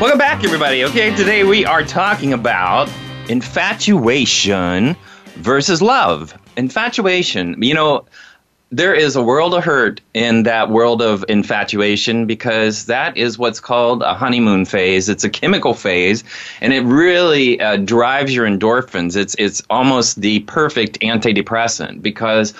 Welcome back, everybody. Okay, today we are talking about infatuation versus love. Infatuation, you know, there is a world of hurt in that world of infatuation because that is what's called a honeymoon phase. It's a chemical phase, and it really drives your endorphins. It's almost the perfect antidepressant because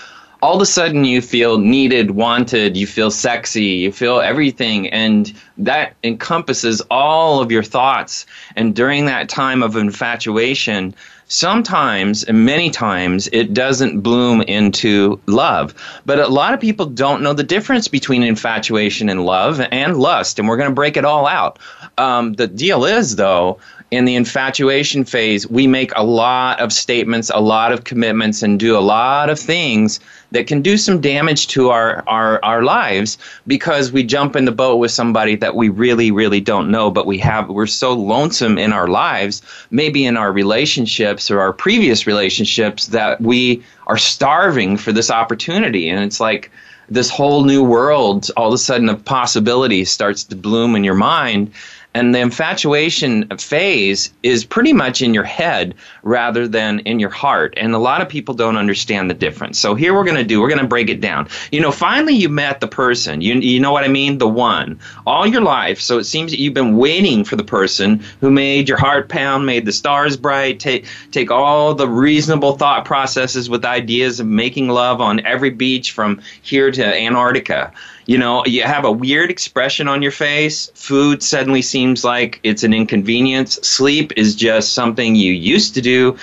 all of a sudden you feel needed, wanted, you feel sexy, you feel everything, and that encompasses all of your thoughts. And during that time of infatuation, sometimes, many times, it doesn't bloom into love. But a lot of people don't know the difference between infatuation and love and lust, and we're going to break it all out. The deal is, though, in the infatuation phase, we make a lot of statements, a lot of commitments, and do a lot of things that can do some damage to our lives because we jump in the boat with somebody that we really, really don't know, but we're so lonesome in our lives, maybe in our relationships or our previous relationships, that we are starving for this opportunity. And it's like this whole new world, all of a sudden, of possibilities starts to bloom in your mind. And the infatuation phase is pretty much in your head rather than in your heart. And a lot of people don't understand the difference. So here we're going to break it down. You know, finally you met the person. You know what I mean? The one. All your life. So it seems that you've been waiting for the person who made your heart pound, made the stars bright, take all the reasonable thought processes with ideas of making love on every beach from here to Antarctica. You know, you have a weird expression on your face. Food suddenly seems like it's an inconvenience. Sleep is just something you used to do.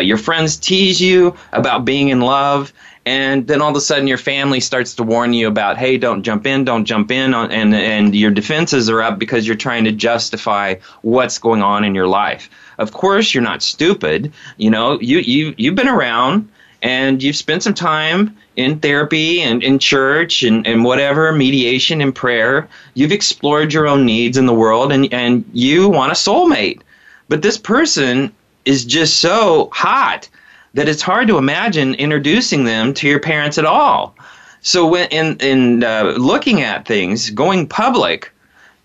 Your friends tease you about being in love. And then all of a sudden your family starts to warn you about, hey, don't jump in. And your defenses are up because you're trying to justify what's going on in your life. Of course, you're not stupid. You know, you've been around. And you've spent some time in therapy and in church and whatever, mediation and prayer. You've explored your own needs in the world and you want a soulmate. But this person is just so hot that it's hard to imagine introducing them to your parents at all. So when in looking at things, going public,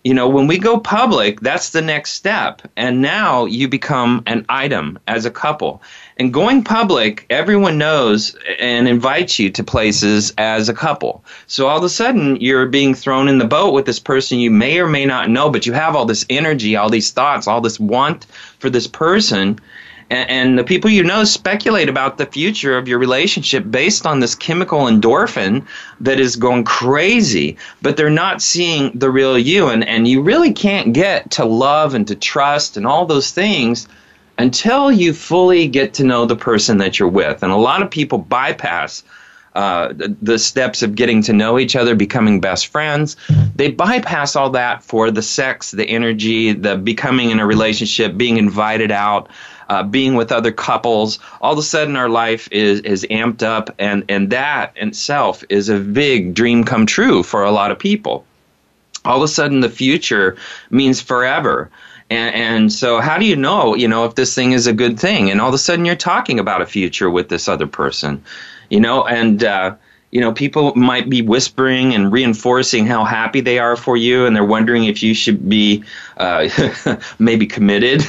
you know, when we go public, that's the next step. And now you become an item as a couple. And going public, everyone knows and invites you to places as a couple. So all of a sudden, you're being thrown in the boat with this person you may or may not know, but you have all this energy, all these thoughts, all this want for this person. And the people you know speculate about the future of your relationship based on this chemical endorphin that is going crazy, but they're not seeing the real you. And you really can't get to love and to trust and all those things until you fully get to know the person that you're with. And a lot of people bypass the steps of getting to know each other, becoming best friends. They bypass all that for the sex, the energy, the becoming in a relationship, being invited out, being with other couples. All of a sudden our life is amped up, and that in itself is a big dream come true for a lot of people. All of a sudden the future means forever. And so how do you know, if this thing is a good thing? And all of a sudden you're talking about a future with this other person. You know, and, you know, people might be whispering and reinforcing how happy they are for you, and they're wondering if you should be maybe committed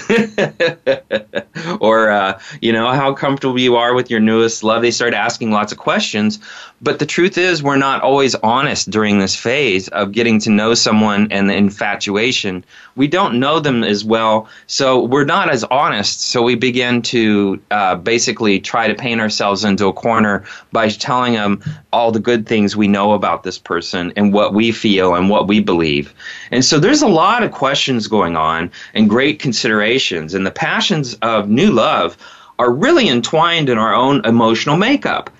or, you know, how comfortable you are with your newest love. They start asking lots of questions. But the truth is we're not always honest during this phase of getting to know someone and the infatuation. We don't know them as well, so we're not as honest. So we begin to basically try to paint ourselves into a corner by telling them all the good things we know about this person and what we feel and what we believe. And so there's a lot of questions going on and great considerations. And the passions of new love are really entwined in our own emotional makeup.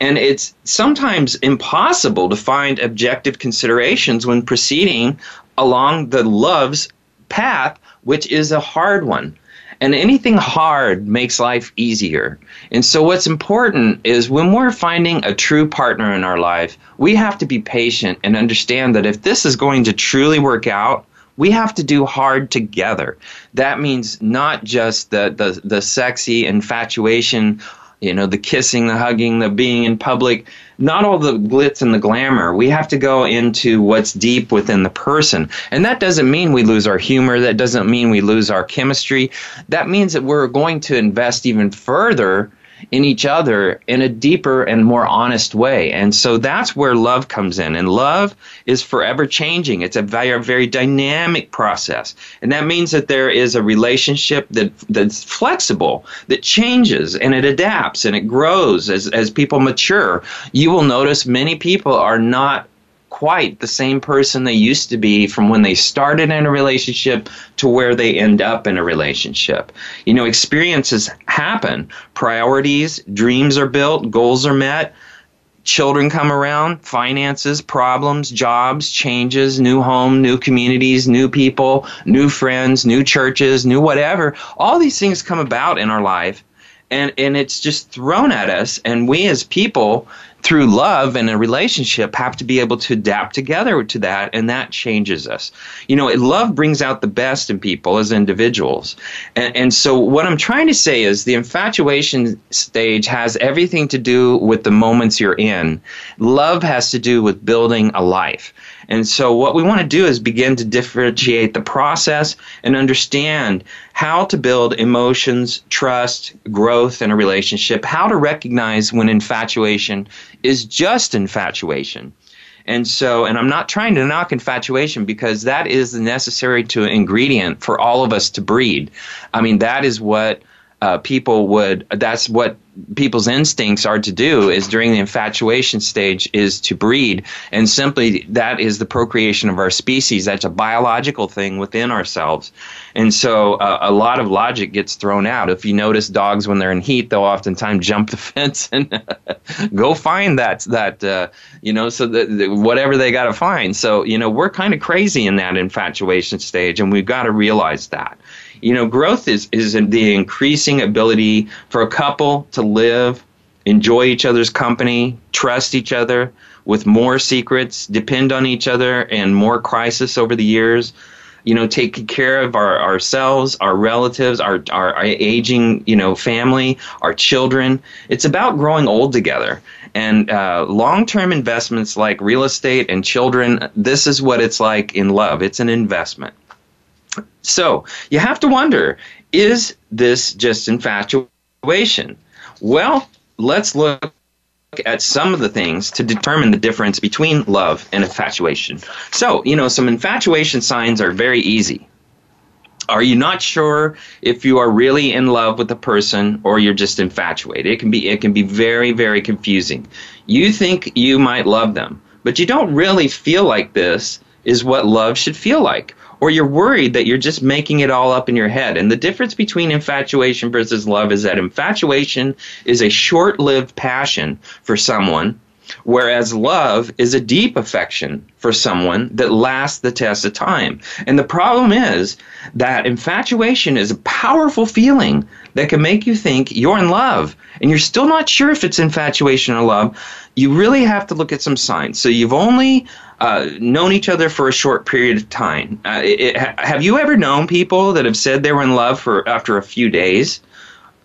And it's sometimes impossible to find objective considerations when proceeding along the love's path, which is a hard one. And anything hard makes life easier. And so what's important is when we're finding a true partner in our life, we have to be patient and understand that if this is going to truly work out, we have to do hard together. That means not just the sexy infatuation, you know, the kissing, the hugging, the being in public, not all the glitz and the glamour. We have to go into what's deep within the person. And that doesn't mean we lose our humor. That doesn't mean we lose our chemistry. That means that we're going to invest even further in each other in a deeper and more honest way. And so that's where love comes in. And love is forever changing. It's a very, very dynamic process. And that means that there is a relationship that's flexible, that changes, and it adapts, and it grows as people mature. You will notice many people are not quite the same person they used to be from when they started in a relationship to where they end up in a relationship. You know, experiences happen. Priorities, dreams are built, goals are met, children come around, finances, problems, jobs, changes, new home, new communities, new people, new friends, new churches, new whatever. All these things come about in our life, and it's just thrown at us, and we as people through love and a relationship have to be able to adapt together to that, and that changes us. You know, love brings out the best in people as individuals. And so what I'm trying to say is the infatuation stage has everything to do with the moments you're in. Love has to do with building a life. And so what we want to do is begin to differentiate the process and understand how to build emotions, trust, growth in a relationship, how to recognize when infatuation is just infatuation. And so, and I'm not trying to knock infatuation because that is the necessary ingredient for all of us to breed. I mean, that is what that's what people's instincts are to do is during the infatuation stage is to breed. And simply that is the procreation of our species. That's a biological thing within ourselves. And so a lot of logic gets thrown out. If you notice dogs when they're in heat, they'll oftentimes jump the fence and go find that whatever they got to find. So, you know, we're kind of crazy in that infatuation stage, and we've got to realize that. You know, growth is the increasing ability for a couple to live, enjoy each other's company, trust each other with more secrets, depend on each other, and more crisis over the years. You know, taking care of ourselves, our relatives, our aging, you know, family, our children. It's about growing old together. And long-term investments like real estate and children, this is what it's like in love. It's an investment. So you have to wonder, is this just infatuation? Well, let's look at some of the things to determine the difference between love and infatuation. So, you know, some infatuation signs are very easy. Are you not sure if you are really in love with a person or you're just infatuated? It can be very, very confusing. You think you might love them, but you don't really feel like this is what love should feel like. Or you're worried that you're just making it all up in your head. And the difference between infatuation versus love is that infatuation is a short-lived passion for someone, whereas love is a deep affection for someone that lasts the test of time. And the problem is that infatuation is a powerful feeling that can make you think you're in love, and you're still not sure if it's infatuation or love. You really have to look at some signs. So you've only known each other for a short period of time. Have you ever known people that have said they were in love after a few days,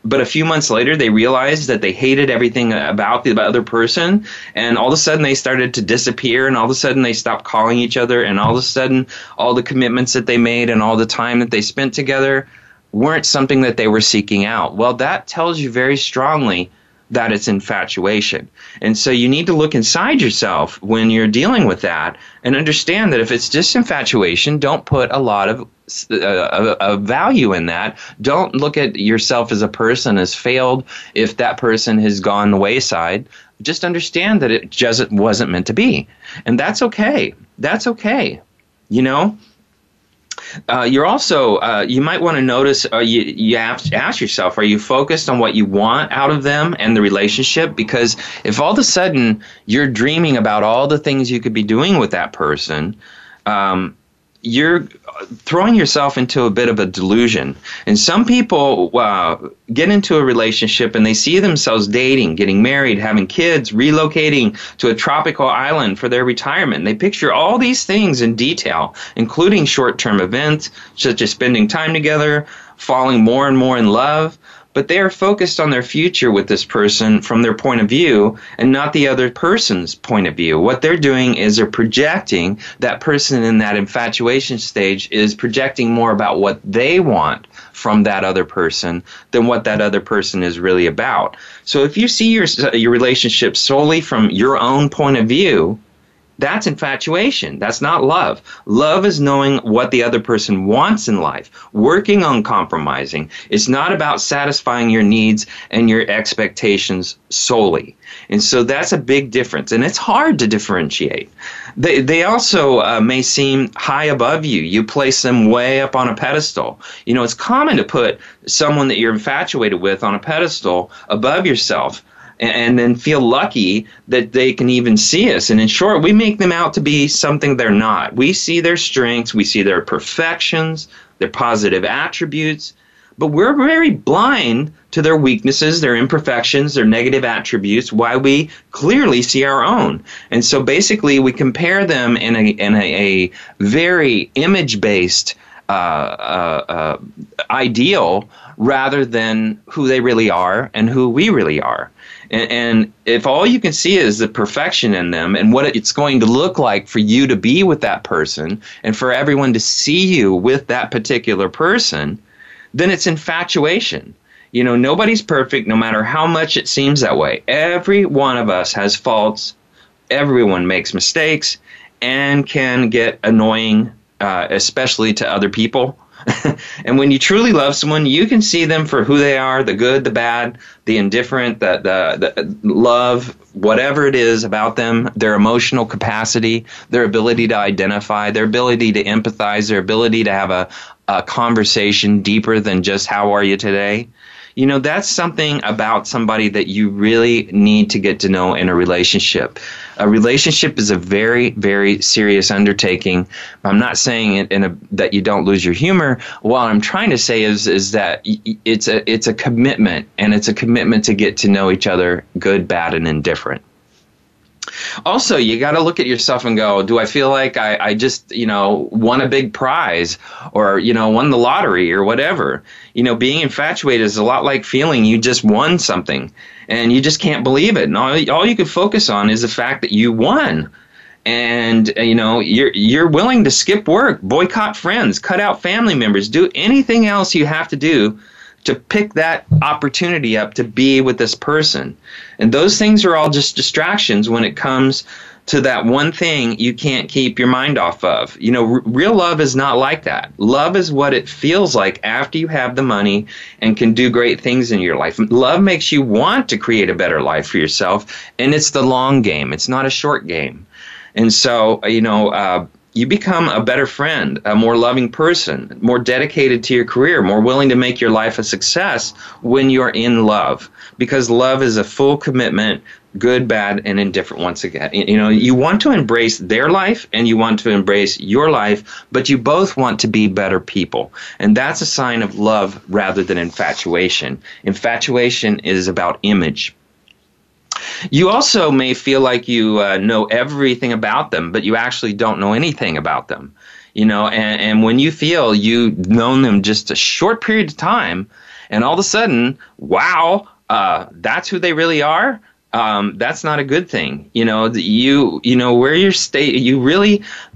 but a few months later they realized that they hated everything about the other person, and all of a sudden they started to disappear, and all of a sudden they stopped calling each other, and all of a sudden all the commitments that they made and all the time that they spent together weren't something that they were seeking out? Well, that tells you very strongly that it's infatuation. And so you need to look inside yourself when you're dealing with that and understand that if it's just infatuation, don't put a lot of value in that. Don't look at yourself as a person has failed if that person has gone the wayside. Just understand that it just wasn't meant to be. And that's okay. That's okay. You know? You're also, you might want to notice, you have to ask yourself, are you focused on what you want out of them and the relationship? Because if all of a sudden you're dreaming about all the things you could be doing with that person, you're throwing yourself into a bit of a delusion. And some people get into a relationship and they see themselves dating, getting married, having kids, relocating to a tropical island for their retirement. They picture all these things in detail, including short-term events such as spending time together, falling more and more in love. But they are focused on their future with this person from their point of view and not the other person's point of view. What they're doing is they're projecting, that person in that infatuation stage is projecting more about what they want from that other person than what that other person is really about. So if you see your relationship solely from your own point of view, that's infatuation. That's not love. Love is knowing what the other person wants in life, working on compromising. It's not about satisfying your needs and your expectations solely. And so that's a big difference. And it's hard to differentiate. They also may seem high above you. You place them way up on a pedestal. You know, it's common to put someone that you're infatuated with on a pedestal above yourself, and then feel lucky that they can even see us. And in short, we make them out to be something they're not. We see their strengths, we see their perfections, their positive attributes, but we're very blind to their weaknesses, their imperfections, their negative attributes, while we clearly see our own. And so basically we compare them in a very image-based ideal rather than who they really are and who we really are. And if all you can see is the perfection in them and what it's going to look like for you to be with that person and for everyone to see you with that particular person, then it's infatuation. You know, nobody's perfect, no matter how much it seems that way. Every one of us has faults. Everyone makes mistakes and can get annoying, especially to other people. And when you truly love someone, you can see them for who they are, the good, the bad, the indifferent, the love, whatever it is about them, their emotional capacity, their ability to identify, their ability to empathize, their ability to have a conversation deeper than just how are you today. You know, that's something about somebody that you really need to get to know in a relationship. A relationship is a very, very serious undertaking. I'm not saying it that you don't lose your humor. What I'm trying to say is that it's a commitment, and it's a commitment to get to know each other, good, bad, and indifferent. Also, you got to look at yourself and go, do I feel like I just, you know, won a big prize or, you know, won the lottery or whatever? You know, being infatuated is a lot like feeling you just won something and you just can't believe it. And all you can focus on is the fact that you won. And, you know, you're willing to skip work, boycott friends, cut out family members, do anything else you have to do to pick that opportunity up to be with this person. And those things are all just distractions when it comes to that one thing you can't keep your mind off of. You know, real love is not like that. Love is what it feels like after you have the money and can do great things in your life. Love makes you want to create a better life for yourself, and it's the long game. It's not a short game. And so, you know, you become a better friend, a more loving person, more dedicated to your career, more willing to make your life a success when you're in love. Because love is a full commitment, good, bad, and indifferent once again. You know, you want to embrace their life and you want to embrace your life, but you both want to be better people. And that's a sign of love rather than infatuation. Infatuation is about image. You also may feel like you know everything about them, but you actually don't know anything about them. You know, and when you feel you've known them just a short period of time, and all of a sudden, wow, that's who they really are. That's not a good thing. You know,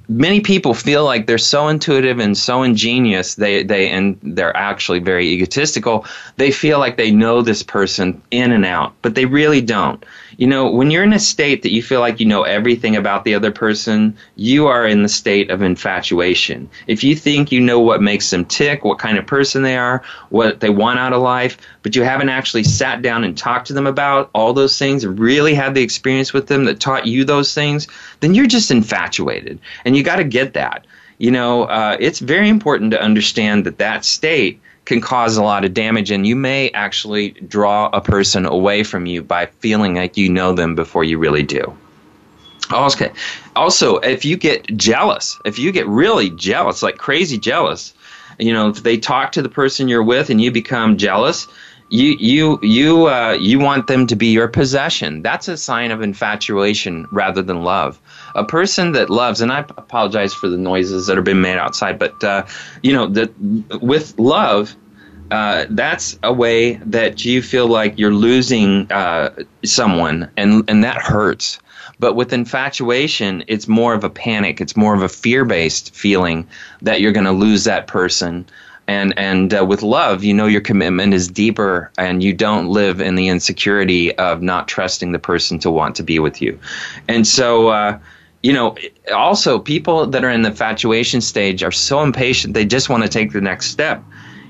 many people feel like they're so intuitive and so ingenious, and they're actually very egotistical. They feel like they know this person in and out, but they really don't. You know, when you're in a state that you feel like you know everything about the other person, you are in the state of infatuation. If you think you know what makes them tick, what kind of person they are, what they want out of life, but you haven't actually sat down and talked to them about all those things, really had the experience with them that taught you those things, then you're just infatuated. And you got to get that. You know, it's very important to understand that state can cause a lot of damage, and you may actually draw a person away from you by feeling like you know them before you really do. Okay. Also, if you get jealous, if you get really jealous, like crazy jealous, you know, if they talk to the person you're with and you become jealous, you want them to be your possession. That's a sign of infatuation rather than love. A person that loves, and I apologize for the noises that are being made outside, but you know, with love, that's a way that you feel like you're losing someone, and that hurts. But with infatuation, it's more of a panic. It's more of a fear-based feeling that you're going to lose that person. And with love, you know your commitment is deeper, and you don't live in the insecurity of not trusting the person to want to be with you. And so, you know, also people that are in the infatuation stage are so impatient. They just want to take the next step.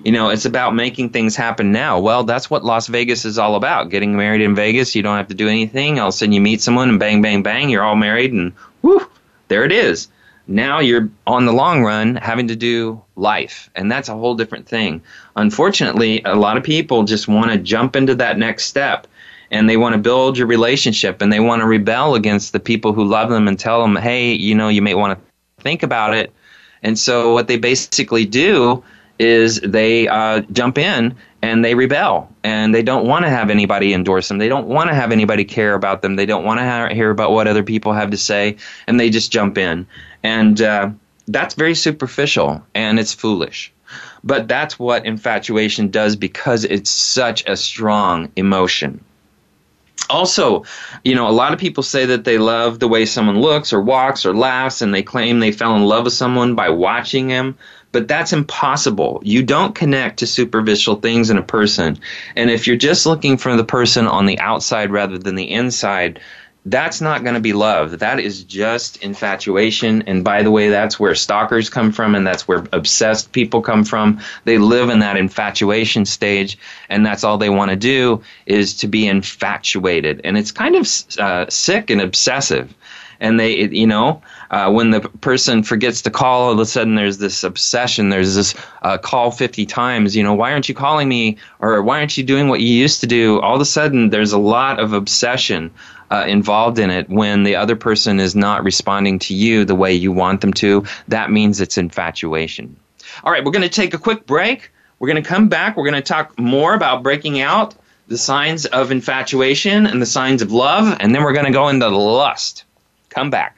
You know, it's about making things happen now. Well, that's what Las Vegas is all about. Getting married in Vegas, you don't have to do anything. All of a sudden you meet someone and bang, bang, bang, you're all married and whoo, there it is. Now you're on the long run having to do life, and that's a whole different thing. Unfortunately, a lot of people just want to jump into that next step, and they want to build your relationship, and they want to rebel against the people who love them and tell them, hey, you know, you may want to think about it. And so what they basically do is they jump in and they rebel, and they don't want to have anybody endorse them. They don't want to have anybody care about them. They don't want to hear about what other people have to say, and they just jump in. And that's very superficial, and it's foolish. But that's what infatuation does, because it's such a strong emotion. Also, you know, a lot of people say that they love the way someone looks or walks or laughs, and they claim they fell in love with someone by watching him. But that's impossible. You don't connect to superficial things in a person. And if you're just looking for the person on the outside rather than the inside, that's not going to be love. That is just infatuation. And by the way, that's where stalkers come from, and that's where obsessed people come from. They live in that infatuation stage, and that's all they want to do is to be infatuated. And it's kind of sick and obsessive. And they, you know, when the person forgets to call, all of a sudden there's this obsession. There's this call 50 times, you know, why aren't you calling me? Or why aren't you doing what you used to do? All of a sudden there's a lot of obsession involved in it when the other person is not responding to you the way you want them to. That means it's infatuation. All right, we're going to take a quick break. We're going to come back. We're going to talk more about breaking out, the signs of infatuation and the signs of love, and then we're going to go into lust. Come back.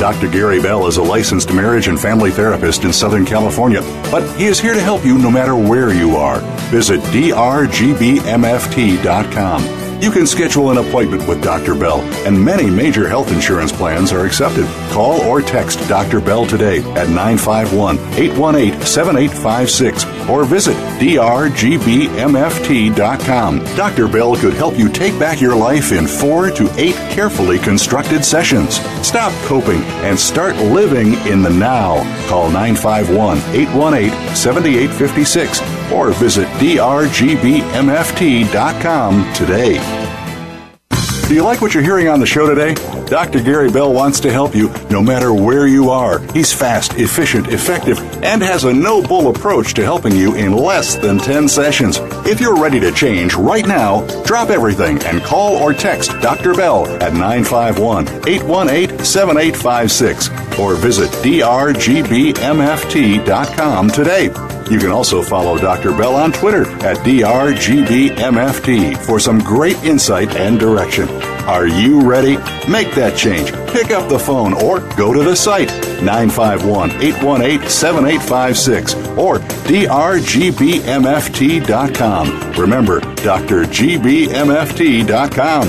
Dr. Gary Bell is a licensed marriage and family therapist in Southern California, but he is here to help you no matter where you are. Visit DRGBMFT.com. You can schedule an appointment with Dr. Bell, and many major health insurance plans are accepted. Call or text Dr. Bell today at 951-818-7856 or visit DRGBMFT.com. Dr. Bell could help you take back your life in 4 to 8 carefully constructed sessions. Stop coping and start living in the now. Call 951-818-7856. Or visit drgbmft.com today. Do you like what you're hearing on the show today? Dr. Gary Bell wants to help you no matter where you are. He's fast, efficient, effective, and has a no-bull approach to helping you in less than 10 sessions. If you're ready to change right now, drop everything and call or text Dr. Bell at 951-818-7856 or visit drgbmft.com today. You can also follow Dr. Bell on Twitter at DRGBMFT for some great insight and direction. Are you ready? Make that change. Pick up the phone or go to the site 951-818-7856 or drgbmft.com. Remember, drgbmft.com.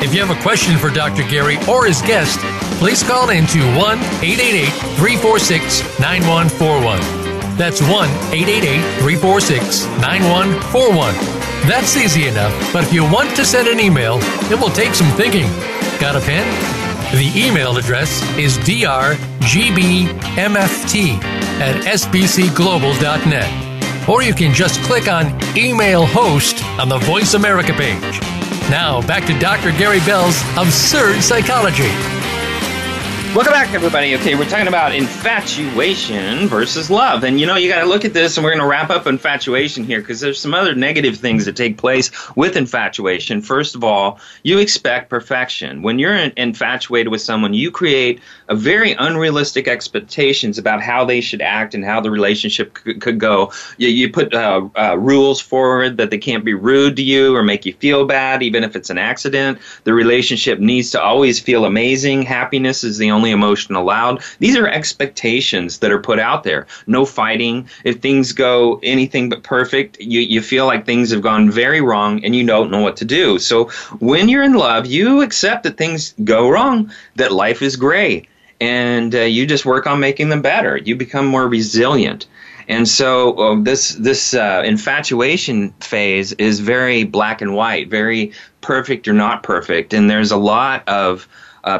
If you have a question for Dr. Gary or his guest, please call in to 1-888-346-9141. That's 1-888-346-9141. That's easy enough, but if you want to send an email, it will take some thinking. Got a pen? The email address is drgbmft@sbcglobal.net. Or you can just click on Email Host on the Voice America page. Now, back to Dr. Gary Bell's Absurd Psychology. Welcome back, everybody. Okay, we're talking about infatuation versus love. And, you know, you got to look at this, and we're going to wrap up infatuation here because there's some other negative things that take place with infatuation. First of all, you expect perfection. When you're infatuated with someone, you create a very unrealistic expectations about how they should act and how the relationship could go. You put rules forward that they can't be rude to you or make you feel bad, even if it's an accident. The relationship needs to always feel amazing. Happiness is the only emotion allowed. These are expectations that are put out there. No fighting. If things go anything but perfect, you feel like things have gone very wrong and you don't know what to do. So when you're in love, you accept that things go wrong, that life is gray, and you just work on making them better. You become more resilient. And so this infatuation phase is very black and white, very perfect or not perfect. And there's a lot of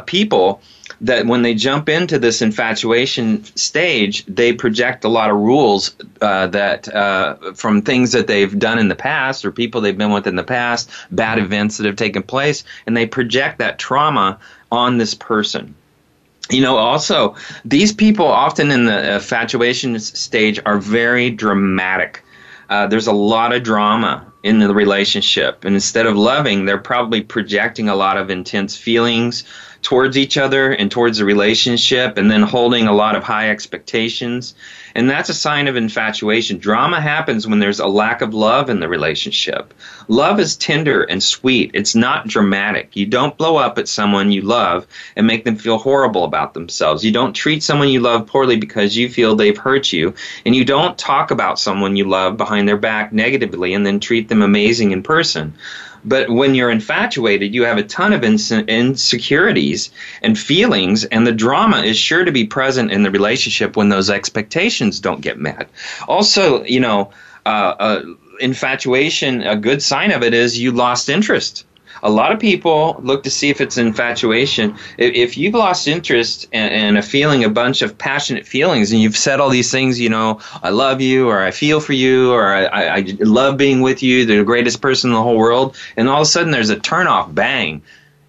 people that when they jump into this infatuation stage, they project a lot of rules from things that they've done in the past or people they've been with in the past, bad events that have taken place, and they project that trauma on this person. You know, also, these people often in the infatuation stage are very dramatic. There's a lot of drama in the relationship, and instead of loving, they're probably projecting a lot of intense feelings towards each other and towards the relationship, and then holding a lot of high expectations. And that's a sign of infatuation. Drama happens when there's a lack of love in the relationship. Love is tender and sweet. It's not dramatic. You don't blow up at someone you love and make them feel horrible about themselves. You don't treat someone you love poorly because you feel they've hurt you. And you don't talk about someone you love behind their back negatively and then treat them amazing in person. But when you're infatuated, you have a ton of insecurities and feelings, and the drama is sure to be present in the relationship when those expectations don't get met. Also, you know, infatuation, a good sign of it is you lost interest. A lot of people look to see if it's infatuation. If you've lost interest and a feeling, a bunch of passionate feelings, and you've said all these things, you know, I love you, or I feel for you, or I love being with you, you're the greatest person in the whole world, and all of a sudden there's a turnoff, bang.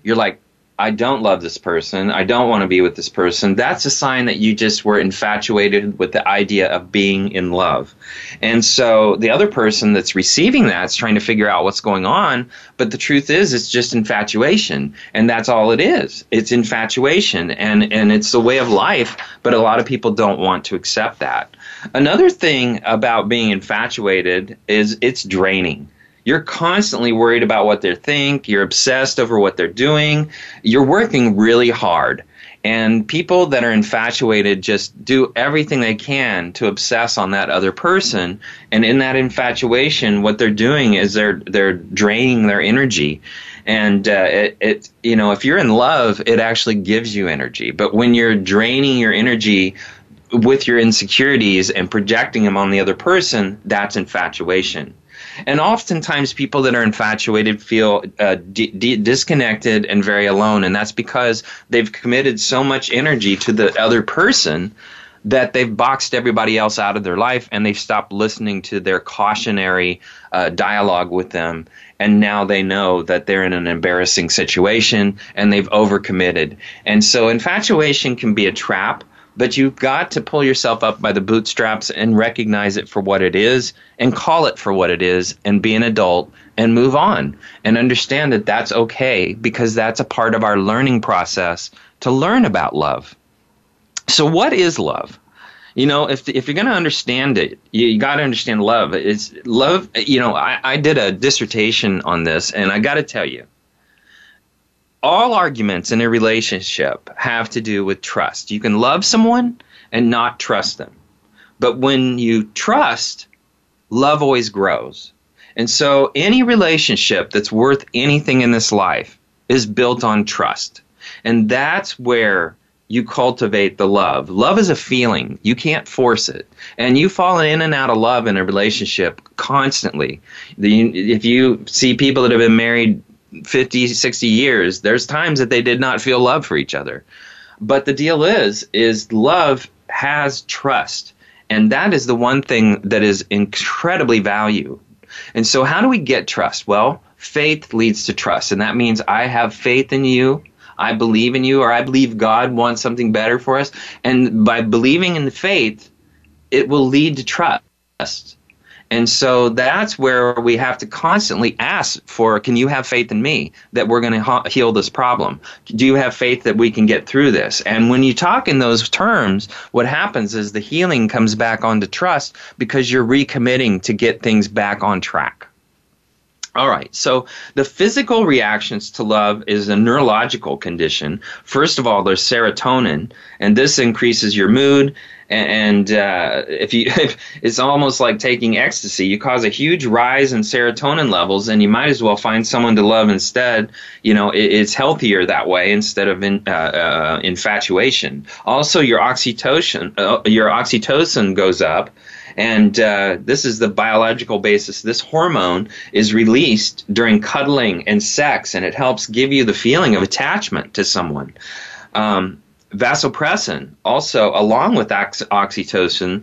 You're like, I don't love this person. I don't want to be with this person. That's a sign that you just were infatuated with the idea of being in love. And so the other person that's receiving that is trying to figure out what's going on. But the truth is, it's just infatuation. And that's all it is. It's infatuation. And it's the way of life. But a lot of people don't want to accept that. Another thing about being infatuated is it's draining. You're constantly worried about what they think. You're obsessed over what they're doing. You're working really hard. And people that are infatuated just do everything they can to obsess on that other person. And in that infatuation, what they're doing is they're draining their energy. And you know, if you're in love, it actually gives you energy. But when you're draining your energy with your insecurities and projecting them on the other person, that's infatuation. And oftentimes people that are infatuated feel disconnected and very alone, and that's because they've committed so much energy to the other person that they've boxed everybody else out of their life, and they've stopped listening to their cautionary dialogue with them. And now they know that they're in an embarrassing situation, and they've overcommitted. And so infatuation can be a trap. But you've got to pull yourself up by the bootstraps and recognize it for what it is and call it for what it is and be an adult and move on and understand that that's okay, because that's a part of our learning process to learn about love. So what is love? You know, if you're going to understand it, you got to understand love. It's love. You know, I did a dissertation on this, and I got to tell you, all arguments in a relationship have to do with trust. You can love someone and not trust them. But when you trust, love always grows. And so any relationship that's worth anything in this life is built on trust. And that's where you cultivate the love. Love is a feeling. You can't force it. And you fall in and out of love in a relationship constantly. If you see people that have been married 50, 60 years, there's times that they did not feel love for each other. But the deal is love has trust. And that is the one thing that is incredibly valuable. And so how do we get trust? Well, faith leads to trust. And that means I have faith in you. I believe in you, or I believe God wants something better for us. And by believing in faith, it will lead to trust. And so that's where we have to constantly ask for, can you have faith in me that we're going to heal this problem? Do you have faith that we can get through this? And when you talk in those terms, what happens is the healing comes back onto trust, because you're recommitting to get things back on track. All right, so the physical reactions to love is a neurological condition. First of all, there's serotonin, and this increases your mood. And it's almost like taking ecstasy. You cause a huge rise in serotonin levels, and you might as well find someone to love instead. You know, it's healthier that way instead of infatuation. Also, your oxytocin goes up. And this is the biological basis. This hormone is released during cuddling and sex, and it helps give you the feeling of attachment to someone. Vasopressin, also along with oxytocin,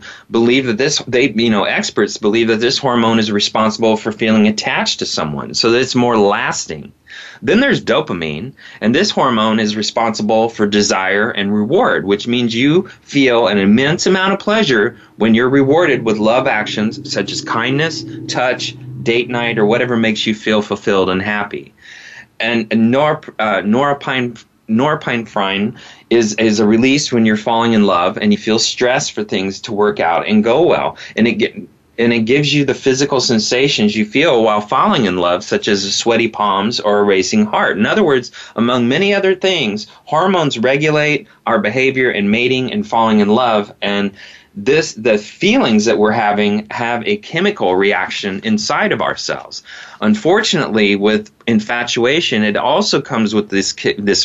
experts believe that this hormone is responsible for feeling attached to someone, so that it's more lasting. Then there's dopamine, and this hormone is responsible for desire and reward, which means you feel an immense amount of pleasure when you're rewarded with love actions such as kindness, touch, date night, or whatever makes you feel fulfilled and happy. And norepinephrine is a release when you're falling in love and you feel stressed for things to work out and go well. And it gives you the physical sensations you feel while falling in love, such as sweaty palms or a racing heart. In other words, among many other things, hormones regulate our behavior in mating and falling in love. And the feelings that we're having have a chemical reaction inside of ourselves. Unfortunately, with infatuation, it also comes with this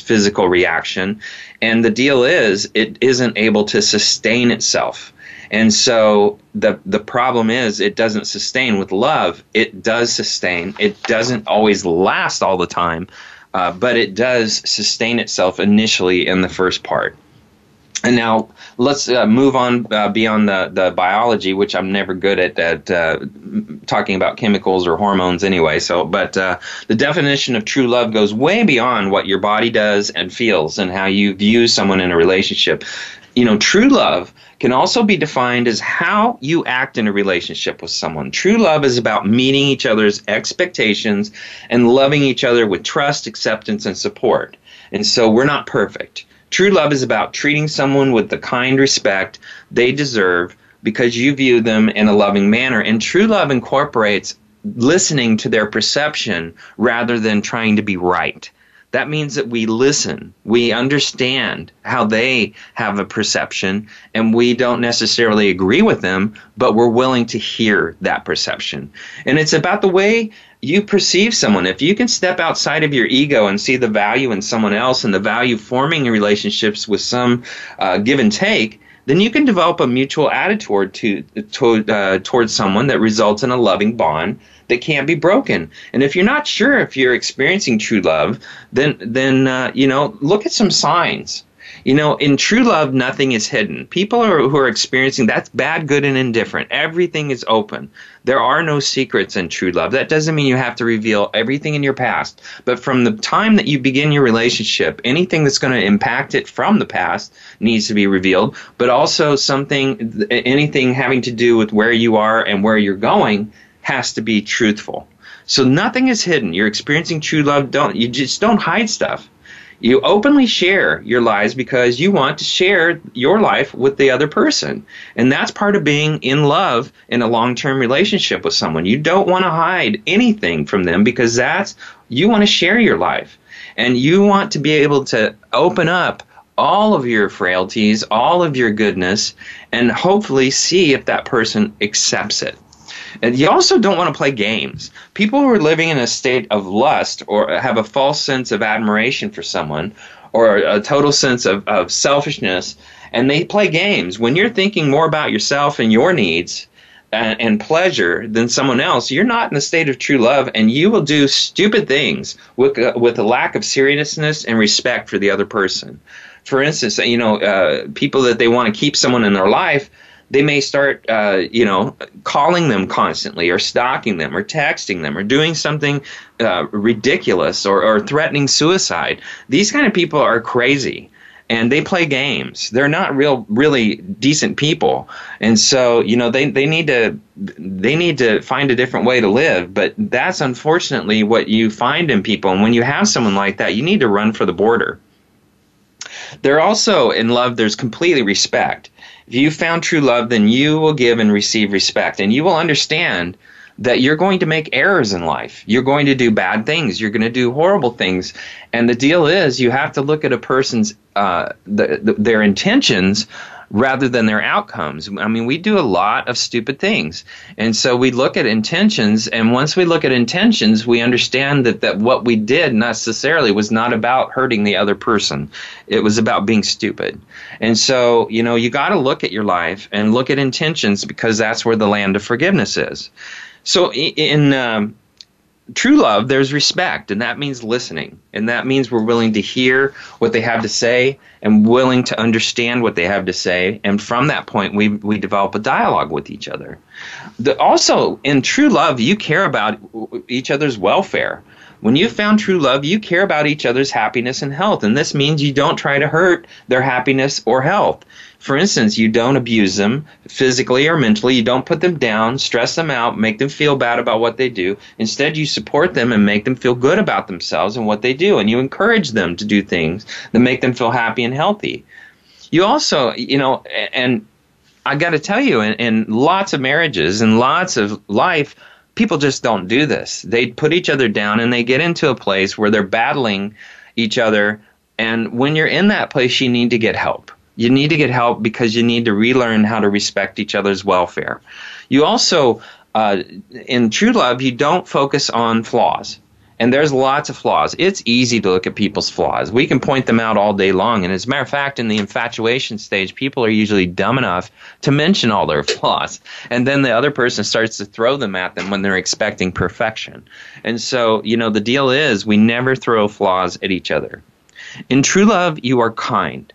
physical reaction. And the deal is, it isn't able to sustain itself. And so the problem is, it doesn't sustain. With love, it does sustain. It doesn't always last all the time, but it does sustain itself initially in the first part. And now let's move on beyond the biology, which I'm never good at talking about chemicals or hormones anyway. But the definition of true love goes way beyond what your body does and feels and how you view someone in a relationship. You know, true love can also be defined as how you act in a relationship with someone. True love is about meeting each other's expectations and loving each other with trust, acceptance, and support. And so we're not perfect. True love is about treating someone with the kind respect they deserve because you view them in a loving manner. And true love incorporates listening to their perception rather than trying to be right. That means that we listen, we understand how they have a perception, and we don't necessarily agree with them, but we're willing to hear that perception. And it's about the way you perceive someone. If you can step outside of your ego and see the value in someone else and the value forming relationships with some give and take, then you can develop a mutual attitude towards someone that results in a loving bond that can't be broken. And if you're not sure if you're experiencing true love, then look at some signs. You know, in true love, nothing is hidden. People who are experiencing, that's bad, good, and indifferent. Everything is open. There are no secrets in true love. That doesn't mean you have to reveal everything in your past. But from the time that you begin your relationship, anything that's going to impact it from the past needs to be revealed. But also anything having to do with where you are and where you're going has to be truthful. So nothing is hidden. You're experiencing true love. You just don't hide stuff. You openly share your lies because you want to share your life with the other person. And that's part of being in love in a long-term relationship with someone. You don't want to hide anything from them because you want to share your life. And you want to be able to open up all of your frailties, all of your goodness, and hopefully see if that person accepts it. And you also don't want to play games. People who are living in a state of lust or have a false sense of admiration for someone or a total sense of selfishness, and they play games. When you're thinking more about yourself and your needs and pleasure than someone else, you're not in a state of true love, and you will do stupid things with a lack of seriousness and respect for the other person. For instance, people that they want to keep someone in their life, they may start, calling them constantly or stalking them or texting them or doing something ridiculous or threatening suicide. These kind of people are crazy, and they play games. They're not really decent people. And so, they need to find a different way to live. But that's unfortunately what you find in people. And when you have someone like that, you need to run for the border. They're also in love. There's completely respect. If you found true love, then you will give and receive respect, and you will understand that you're going to make errors in life. You're going to do bad things. You're going to do horrible things. And the deal is, you have to look at a person's their intentions rather than their outcomes. I mean, we do a lot of stupid things. And so we look at intentions, and once we look at intentions, we understand that what we did necessarily was not about hurting the other person. It was about being stupid. And so, you got to look at your life and look at intentions, because that's where the land of forgiveness is. So in true love, there's respect, and that means listening, and that means we're willing to hear what they have to say and willing to understand what they have to say, and from that point, we develop a dialogue with each other. Also, in true love, you care about each other's welfare. When you found true love, you care about each other's happiness and health, and this means you don't try to hurt their happiness or health. For instance, you don't abuse them physically or mentally. You don't put them down, stress them out, make them feel bad about what they do. Instead, you support them and make them feel good about themselves and what they do, and you encourage them to do things that make them feel happy and healthy. You also, and I got to tell you, in lots of marriages and lots of life, people just don't do this. They put each other down, and they get into a place where they're battling each other, and when you're in that place, you need to get help. You need to get help because you need to relearn how to respect each other's welfare. You also, in true love, you don't focus on flaws. And there's lots of flaws. It's easy to look at people's flaws. We can point them out all day long. And as a matter of fact, in the infatuation stage, people are usually dumb enough to mention all their flaws. And then the other person starts to throw them at them when they're expecting perfection. And so, the deal is, we never throw flaws at each other. In true love, you are kind.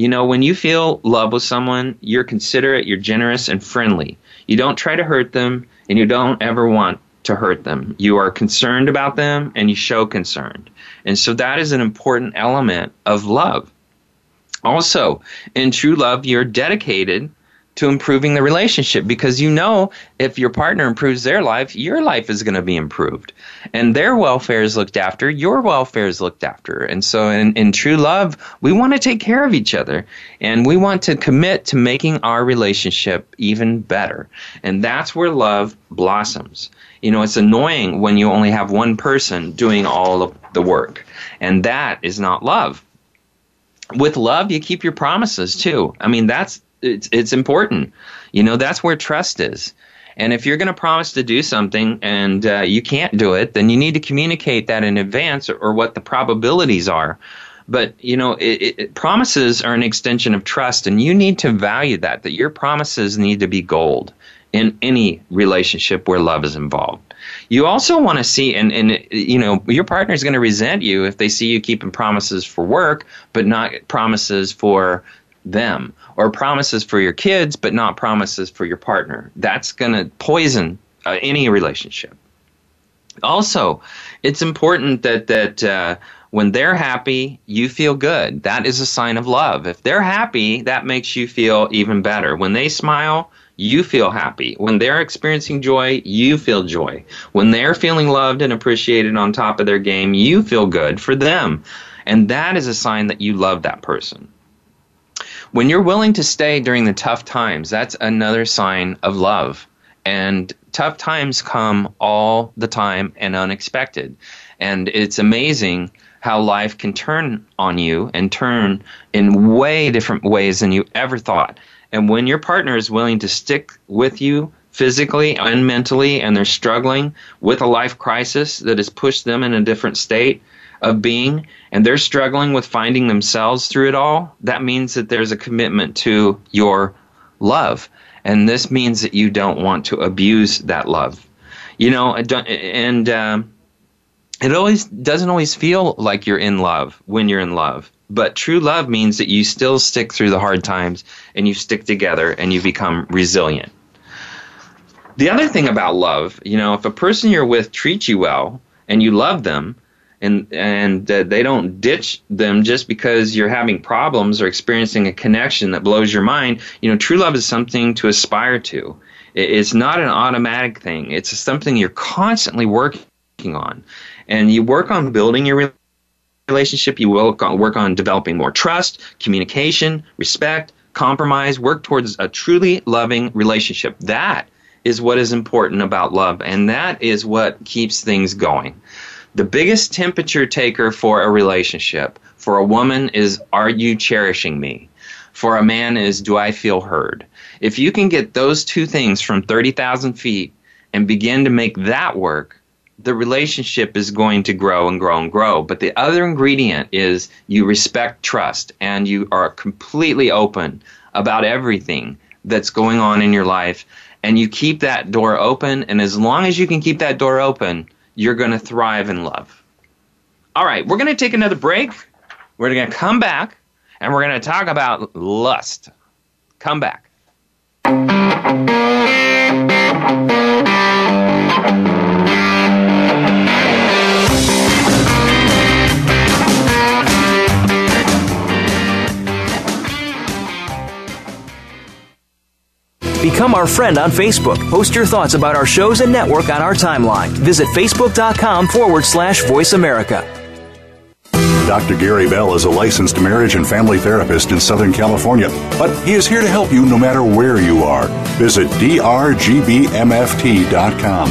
When you feel love with someone, you're considerate, you're generous, and friendly. You don't try to hurt them, and you don't ever want to hurt them. You are concerned about them, and you show concern. And so that is an important element of love. Also, in true love, you're dedicated to improving the relationship, because if your partner improves their life, your life is going to be improved, and their welfare is looked after, your welfare is looked after. And so in true love, we want to take care of each other, and we want to commit to making our relationship even better. And that's where love blossoms. It's annoying when you only have one person doing all of the work, and that is not love. With love, you keep your promises too. I mean, it's important. That's where trust is. And if you're going to promise to do something and you can't do it, then you need to communicate that in advance or what the probabilities are. But, promises are an extension of trust, and you need to value that your promises need to be gold in any relationship where love is involved. You also want to see, and you know, your partner is going to resent you if they see you keeping promises for work, but not promises for them, or promises for your kids, but not promises for your partner. That's going to poison any relationship. Also, it's important that when they're happy, you feel good. That is a sign of love. If they're happy, that makes you feel even better. When they smile, you feel happy. When they're experiencing joy, you feel joy. When they're feeling loved and appreciated on top of their game, you feel good for them. And that is a sign that you love that person. When you're willing to stay during the tough times, that's another sign of love. And tough times come all the time and unexpected. And it's amazing how life can turn on you and turn in way different ways than you ever thought. And when your partner is willing to stick with you physically and mentally, and they're struggling with a life crisis that has pushed them in a different state of being, and they're struggling with finding themselves through it all, that means that there's a commitment to your love. And this means that you don't want to abuse that love. You know, and it always doesn't always feel like you're in love when you're in love. But true love means that you still stick through the hard times, and you stick together, and you become resilient. The other thing about love, you know, if a person you're with treats you well and you love them, and they don't ditch them just because you're having problems or experiencing a connection that blows your mind, you know, true love is something to aspire to. It's not an automatic thing. It's something you're constantly working on. And you work on building your relationship, you will work on developing more trust, communication, respect, compromise, work towards a truly loving relationship. That is what is important about love, and that is what keeps things going. The biggest temperature taker for a relationship, for a woman, is, are you cherishing me? For a man is, do I feel heard? If you can get those two things from 30,000 feet and begin to make that work, the relationship is going to grow and grow and grow. But the other ingredient is you respect trust, and you are completely open about everything that's going on in your life, and you keep that door open, and as long as you can keep that door open, you're going to thrive in love. All right, we're going to take another break. We're going to come back, and we're going to talk about lust. Come back. Become our friend on Facebook. Post your thoughts about our shows and network on our timeline. Visit Facebook.com/Voice America. Dr. Gary Bell is a licensed marriage and family therapist in Southern California, but he is here to help you no matter where you are. Visit DRGBMFT.com.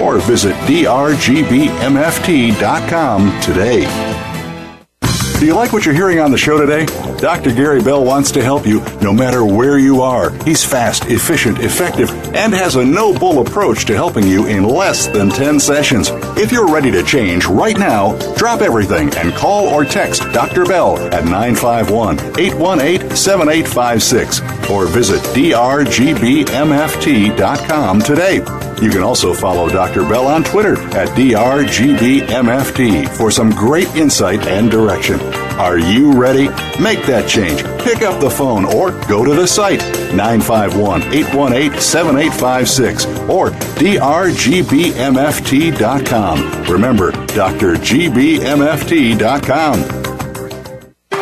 or visit drgbmft.com today. Do you like what you're hearing on the show today? Dr. Gary Bell wants to help you no matter where you are. He's fast, efficient, effective, and has a no-bull approach to helping you in less than 10 sessions. If you're ready to change right now, drop everything and call or text Dr. Bell at 951-818-7856 or visit drgbmft.com today. You can also follow Dr. Bell on Twitter at DRGBMFT for some great insight and direction. Are you ready? Make that change. Pick up the phone or go to the site, 951-818-7856 or drgbmft.com. Remember, drgbmft.com.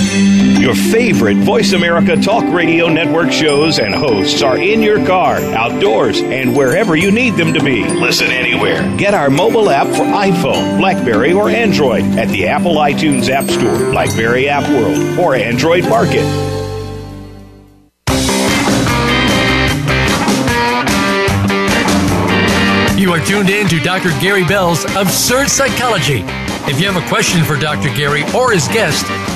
Your favorite Voice America Talk Radio Network shows and hosts are in your car, outdoors, and wherever you need them to be. Listen anywhere. Get our mobile app for iPhone, BlackBerry, or Android at the Apple iTunes App Store, BlackBerry App World, or Android Market. You are tuned in to Dr. Gary Bell's Absurd Psychology. If you have a question for Dr. Gary or his guest,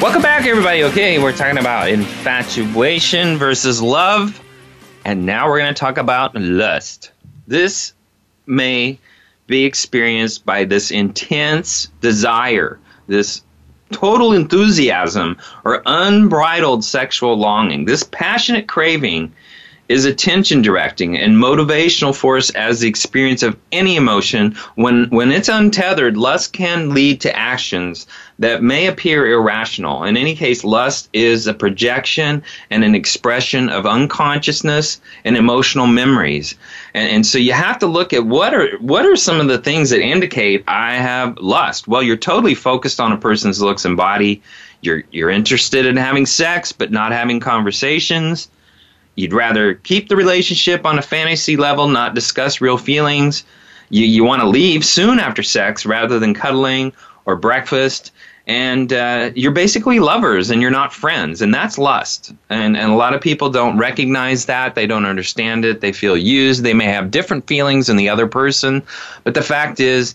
Welcome back, everybody. Okay, we're talking about infatuation versus love, and now we're going to talk about lust. This may be experienced by this intense desire, this total enthusiasm, or unbridled sexual longing. This passionate craving is attention-directing and motivational force as the experience of any emotion. When it's untethered, lust can lead to actions that may appear irrational. In any case, lust is a projection and an expression of unconsciousness and emotional memories. And so you have to look at what are some of the things that indicate I have lust. Well, you're totally focused on a person's looks and body. You're interested in having sex but not having conversations. You'd rather keep the relationship on a fantasy level, not discuss real feelings. You want to leave soon after sex rather than cuddling or breakfast. And you're basically lovers and you're not friends. And that's lust. And a lot of people don't recognize that. They don't understand it. They feel used. They may have different feelings than the other person. But the fact is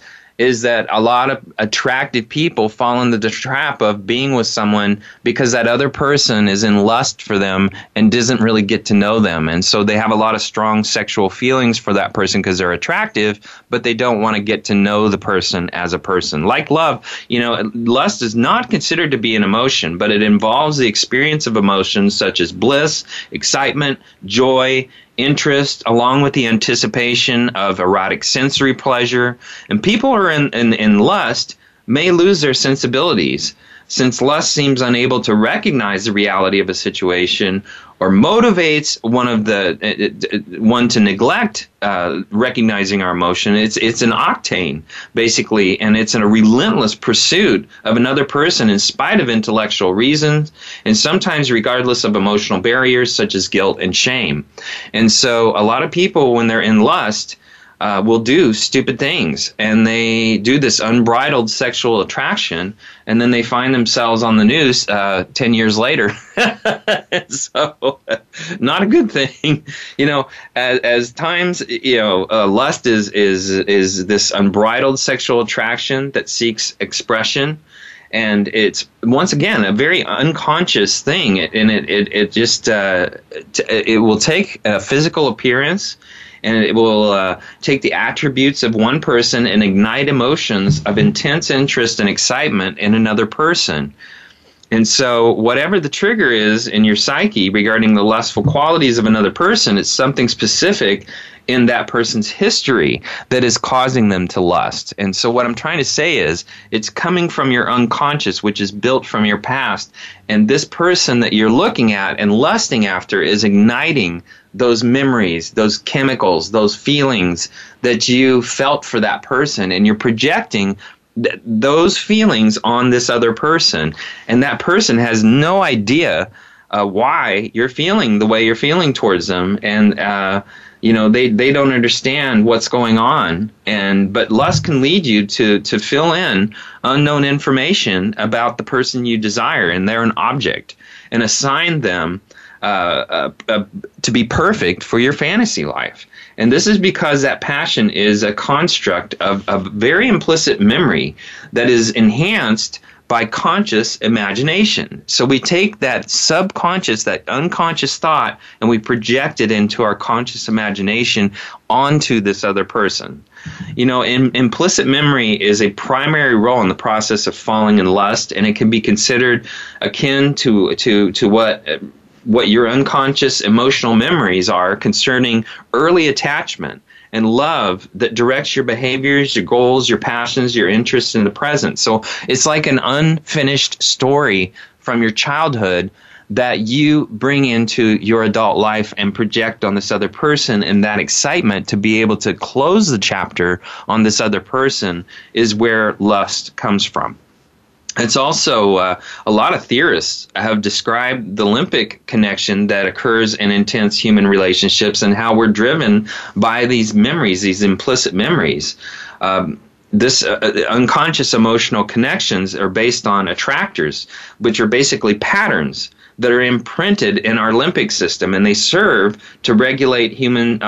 that a lot of attractive people fall into the trap of being with someone because that other person is in lust for them and doesn't really get to know them. And so they have a lot of strong sexual feelings for that person because they're attractive, but they don't want to get to know the person as a person. Like love, lust is not considered to be an emotion, but it involves the experience of emotions such as bliss, excitement, joy, interest, along with the anticipation of erotic sensory pleasure. And people who are in lust may lose their sensibilities, since lust seems unable to recognize the reality of a situation or motivates one to neglect recognizing our emotion. It's an octane, basically, and it's in a relentless pursuit of another person in spite of intellectual reasons, and sometimes regardless of emotional barriers such as guilt and shame. And so a lot of people, when they're in lust, will do stupid things, and they do this unbridled sexual attraction, and then they find themselves on the news 10 years later. So, not a good thing. Lust is this unbridled sexual attraction that seeks expression. And it's, once again, a very unconscious thing, and it will take a physical appearance, and it will take the attributes of one person and ignite emotions of intense interest and excitement in another person. And so whatever the trigger is in your psyche regarding the lustful qualities of another person, it's something specific in that person's history that is causing them to lust. And so what I'm trying to say is it's coming from your unconscious, which is built from your past. And this person that you're looking at and lusting after is igniting those memories, those chemicals, those feelings that you felt for that person. And you're projecting those feelings on this other person. And that person has no idea why you're feeling the way you're feeling towards them. And they don't understand what's going on. But lust can lead you to fill in unknown information about the person you desire, and they're an object, and assign them to be perfect for your fantasy life. And this is because that passion is a construct of a very implicit memory that is enhanced by conscious imagination. So we take that subconscious, that unconscious thought, and we project it into our conscious imagination onto this other person. You know, implicit memory is a primary role in the process of falling in lust, and it can be considered akin to what your unconscious emotional memories are concerning early attachment and love that directs your behaviors, your goals, your passions, your interests in the present. So it's like an unfinished story from your childhood that you bring into your adult life and project on this other person, and that excitement to be able to close the chapter on this other person is where lust comes from. It's also a lot of theorists have described the limbic connection that occurs in intense human relationships and how we're driven by these memories, these implicit memories. Unconscious emotional connections are based on attractors, which are basically patterns that are imprinted in our limbic system, and they serve to regulate human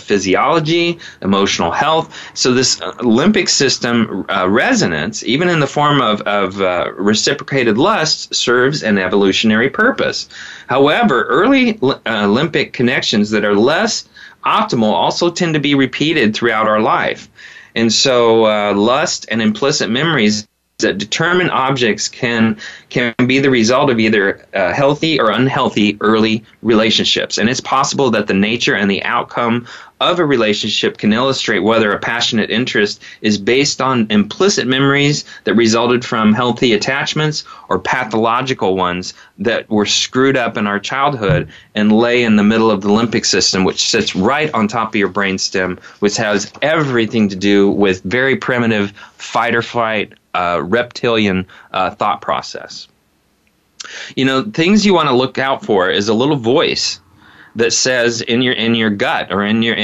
physiology, emotional health. So this limbic system resonance, even in the form of reciprocated lust, serves an evolutionary purpose. However, early limbic connections that are less optimal also tend to be repeated throughout our life. And so lust and implicit memories that determine objects can be the result of either healthy or unhealthy early relationships. And it's possible that the nature and the outcome of a relationship can illustrate whether a passionate interest is based on implicit memories that resulted from healthy attachments or pathological ones that were screwed up in our childhood and lay in the middle of the limbic system, which sits right on top of your brainstem, which has everything to do with very primitive fight-or-flight reptilian thought process. You know, things you want to look out for is a little voice that says in your gut or in your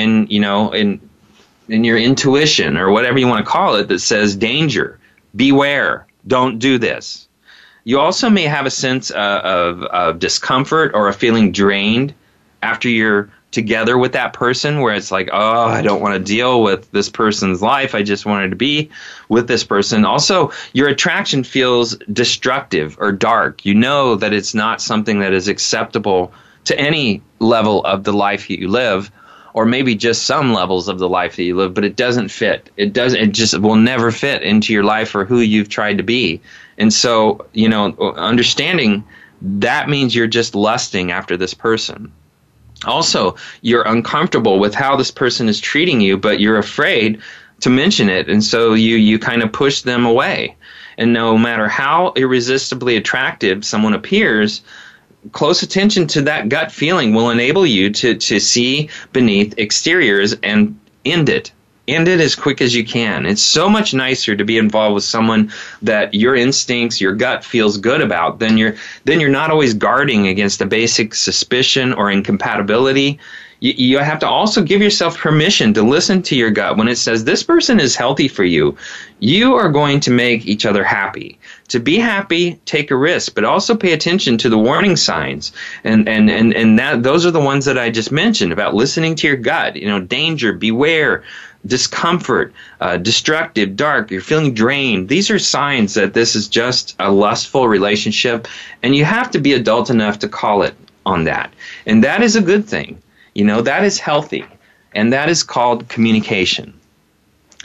intuition or whatever you want to call it, that says danger, beware, don't do this. You also may have a sense of discomfort or a feeling drained after you're together with that person, where it's like, oh, I don't want to deal with this person's life. I just wanted to be with this person. Also, your attraction feels destructive or dark. You know that it's not something that is acceptable to any level of the life that you live, or maybe just some levels of the life that you live, but it doesn't fit. It just will never fit into your life or who you've tried to be. And so, you know, understanding that means you're just lusting after this person. Also, you're uncomfortable with how this person is treating you, but you're afraid to mention it, and so you kind of push them away. And no matter how irresistibly attractive someone appears, close attention to that gut feeling will enable you to see beneath exteriors and end it. End it as quick as you can. It's so much nicer to be involved with someone that your instincts, your gut feels good about. Then you're not always guarding against a basic suspicion or incompatibility. You have to also give yourself permission to listen to your gut when it says this person is healthy for you. You are going to make each other happy. To be happy, take a risk, but also pay attention to the warning signs. And that those are the ones that I just mentioned about listening to your gut. You know, danger, beware, discomfort, destructive, dark, you're feeling drained. These are signs that this is just a lustful relationship, and you have to be adult enough to call it on that. And that is a good thing. You know, that is healthy, and that is called communication.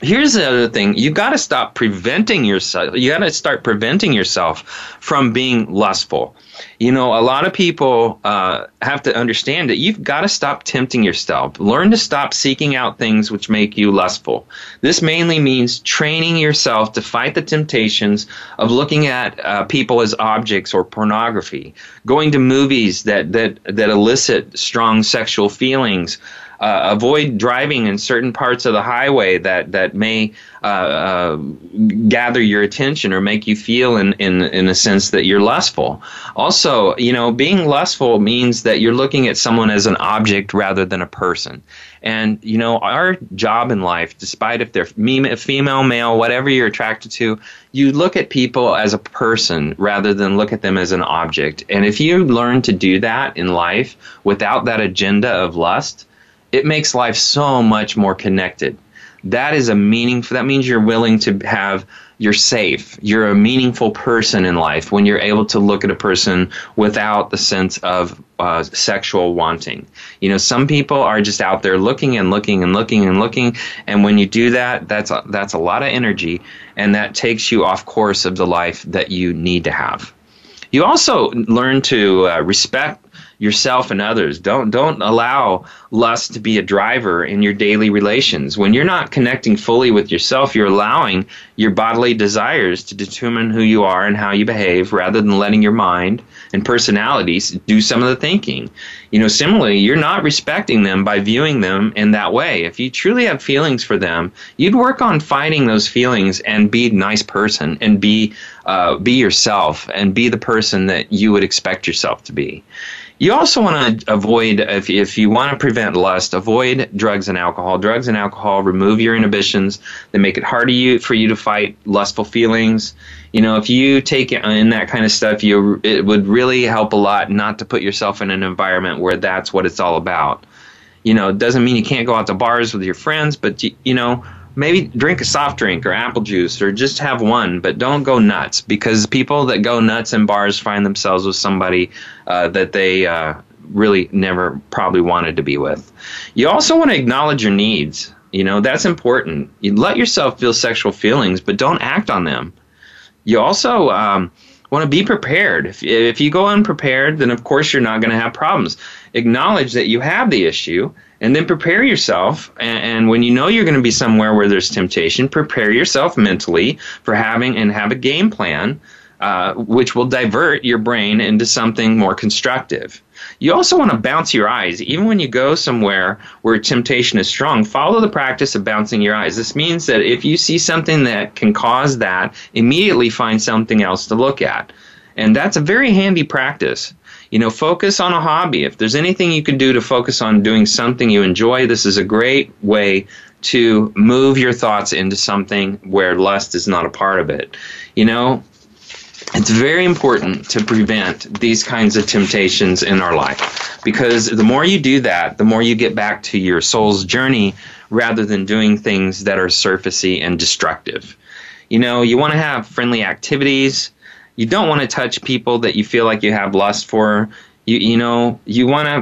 Here's the other thing. You got to stop preventing yourself. You got to start preventing yourself from being lustful. You know, a lot of people have to understand that you've got to stop tempting yourself. Learn to stop seeking out things which make you lustful. This mainly means training yourself to fight the temptations of looking at people as objects or pornography, going to movies that elicit strong sexual feelings. Avoid driving in certain parts of the highway that may gather your attention or make you feel in a sense that you're lustful. Also, you know, being lustful means that you're looking at someone as an object rather than a person. And, you know, our job in life, despite if they're female, male, whatever you're attracted to, you look at people as a person rather than look at them as an object. And if you learn to do that in life without that agenda of lust, it makes life so much more connected. That is a meaningful. That means you're willing to have. You're safe. You're a meaningful person in life when you're able to look at a person without the sense of sexual wanting. You know, some people are just out there looking and looking and looking and looking, and when you do that, that's a lot of energy, and that takes you off course of the life that you need to have. You also learn to respect yourself and others. Don't allow lust to be a driver in your daily relations. When you're not connecting fully with yourself, you're allowing your bodily desires to determine who you are and how you behave rather than letting your mind and personalities do some of the thinking. You know, similarly, you're not respecting them by viewing them in that way. If you truly have feelings for them, you'd work on fighting those feelings and be a nice person and be yourself and be the person that you would expect yourself to be. You also want to avoid, if you want to prevent lust, avoid drugs and alcohol. Drugs and alcohol remove your inhibitions. They make it harder for you to fight lustful feelings. You know, if you take in that kind of stuff, it would really help a lot not to put yourself in an environment where that's what it's all about. You know, it doesn't mean you can't go out to bars with your friends, but, you know, maybe drink a soft drink or apple juice or just have one, but don't go nuts, because people that go nuts in bars find themselves with somebody that they really never probably wanted to be with. You also want to acknowledge your needs. You know, that's important. You let yourself feel sexual feelings, but don't act on them. You also want to be prepared. If you go unprepared, then of course you're not going to have problems. Acknowledge that you have the issue, and then prepare yourself, and when you know you're going to be somewhere where there's temptation, prepare yourself mentally for have a game plan which will divert your brain into something more constructive. You also want to bounce your eyes. Even when you go somewhere where temptation is strong, follow the practice of bouncing your eyes. This means that if you see something that can cause that, immediately find something else to look at. And that's a very handy practice. You know, focus on a hobby. If there's anything you can do to focus on doing something you enjoy, this is a great way to move your thoughts into something where lust is not a part of it. You know, it's very important to prevent these kinds of temptations in our life, because the more you do that, the more you get back to your soul's journey rather than doing things that are surfacey and destructive. You know, you want to have friendly activities. You don't want to touch people that you feel like you have lust for. You want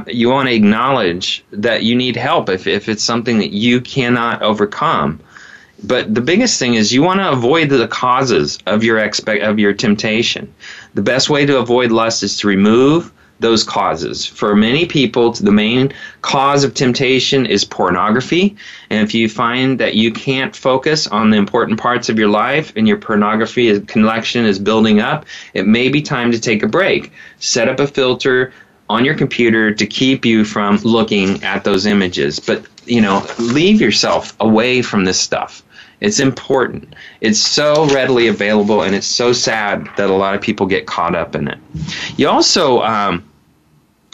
to acknowledge that you need help if it's something that you cannot overcome. But the biggest thing is you want to avoid the causes of your temptation. The best way to avoid lust is to remove those causes. For many people, the main cause of temptation is pornography. And if you find that you can't focus on the important parts of your life and your pornography collection is building up, it may be time to take a break. Set up a filter on your computer to keep you from looking at those images. But, you know, leave yourself away from this stuff. It's important. It's so readily available, and it's so sad that a lot of people get caught up in it. You also,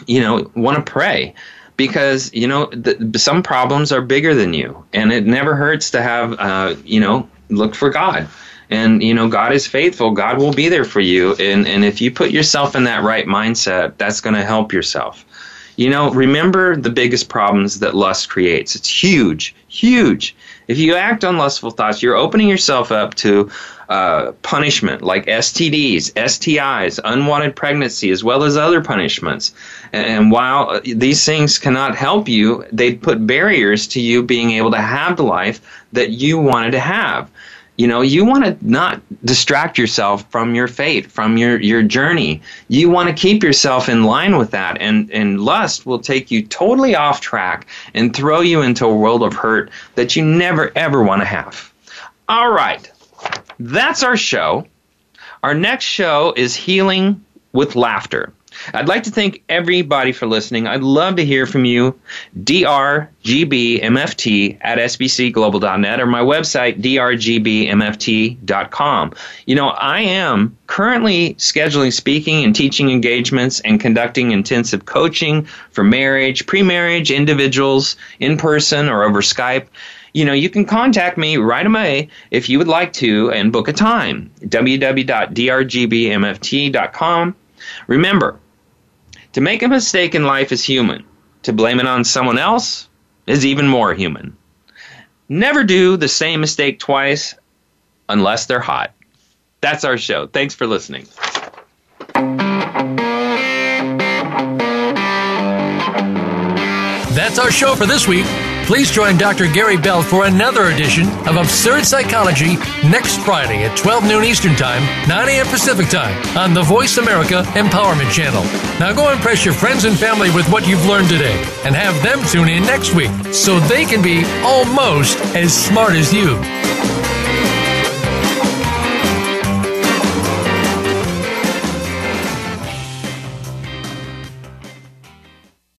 you know, want to pray, because, you know, some problems are bigger than you, and it never hurts to have, you know, look for God. And, you know, God is faithful. God will be there for you. And if you put yourself in that right mindset, that's going to help yourself. You know, remember the biggest problems that lust creates. It's huge, huge. If you act on lustful thoughts, you're opening yourself up to punishment like STDs, STIs, unwanted pregnancy, as well as other punishments. And while these things cannot help you, they put barriers to you being able to have the life that you wanted to have. You know, you want to not distract yourself from your fate, from your journey. You want to keep yourself in line with that. And lust will take you totally off track and throw you into a world of hurt that you never, ever want to have. All right. That's our show. Our next show is Healing with Laughter. I'd like to thank everybody for listening. I'd love to hear from you. drgbmft@sbcglobal.net or my website, drgbmft.com. You know, I am currently scheduling speaking and teaching engagements and conducting intensive coaching for marriage, pre-marriage, individuals, in person or over Skype. You know, you can contact me right away if you would like to and book a time. www.drgbmft.com. Remember, to make a mistake in life is human. To blame it on someone else is even more human. Never do the same mistake twice unless they're hot. That's our show. Thanks for listening. That's our show for this week. Please join Dr. Gary Bell for another edition of Absurd Psychology next Friday at 12 noon Eastern Time, 9 a.m. Pacific Time on the Voice America Empowerment Channel. Now go impress your friends and family with what you've learned today and have them tune in next week so they can be almost as smart as you.